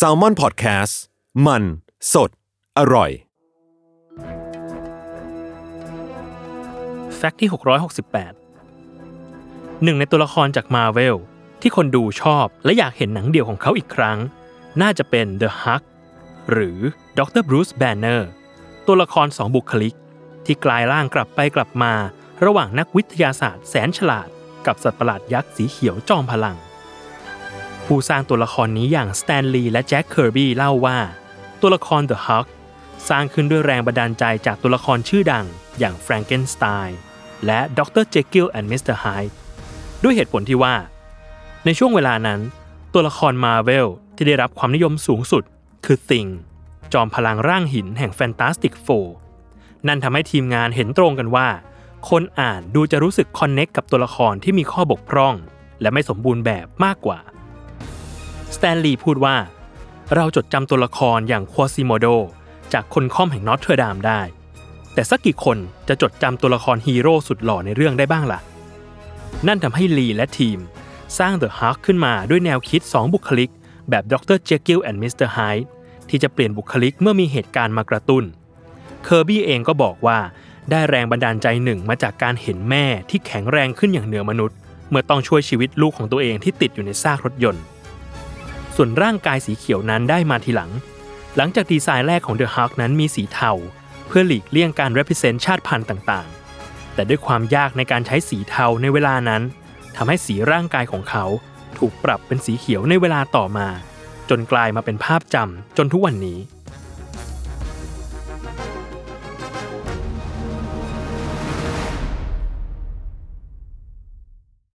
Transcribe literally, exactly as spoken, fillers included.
Salmon Podcast มันสดอร่อยแฟกต์ที่หกร้อยหกสิบแปดหนึ่งในตัวละครจาก Marvel ที่คนดูชอบและอยากเห็นหนังเดี่ยวของเขาอีกครั้งน่าจะเป็น The Hulk หรือ ด็อกเตอร์ Bruce Banner ตัวละครสองบุคลิกที่กลายร่างกลับไปกลับมาระหว่างนักวิทยาศาสตร์แสนฉลาดกับสัตว์ประหลาดยักษ์สีเขียวจอมพลังผู้สร้างตัวละครนี้อย่าง Stan Lee และ Jack Kirby เล่าว่าตัวละคร The Hulk สร้างขึ้นด้วยแรงบันดาลใจจากตัวละครชื่อดังอย่าง Frankenstein และ ด็อกเตอร์ Jekyll and มิสเตอร์ Hyde ด้วยเหตุผลที่ว่าในช่วงเวลานั้นตัวละคร Marvel ที่ได้รับความนิยมสูงสุดคือ Thing จอมพลังร่างหินแห่ง Fantastic Four นั่นทำให้ทีมงานเห็นตรงกันว่าคนอ่านดูจะรู้สึกคอนเนคกับตัวละครที่มีข้อบกพร่องและไม่สมบูรณ์แบบมากกว่าสแตนลีย์พูดว่าเราจดจำตัวละครอย่างควอซิโมโดจากคนค่อมแห่งนอตเทอร์ดามได้แต่สักกี่คนจะจดจำตัวละครฮีโร่สุดหล่อในเรื่องได้บ้างล่ะนั่นทำให้ลีและทีมสร้าง The Hulk ขึ้นมาด้วยแนวคิดสองบุคลิกแบบ ด็อกเตอร์ Jekyll and มิสเตอร์ Hyde ที่จะเปลี่ยนบุคลิกเมื่อมีเหตุการณ์มากระตุ้นเคอร์บี้เองก็บอกว่าได้แรงบันดาลใจหนึ่งมาจากการเห็นแม่ที่แข็งแรงขึ้นอย่างเหนือมนุษย์เมื่อต้องช่วยชีวิตลูกของตัวเองที่ติดอยู่ในซากรถยนต์ส่วนร่างกายสีเขียวนั้นได้มาทีหลังหลังจากดีไซน์แรกของ The Hulk นั้นมีสีเทาเพื่อหลีกเลี่ยงการ represent ชาติพันธุ์ต่างๆแต่ด้วยความยากในการใช้สีเทาในเวลานั้นทำให้สีร่างกายของเขาถูกปรับเป็นสีเขียวในเวลาต่อมาจนกลายมาเป็นภาพจำจนทุกวันนี้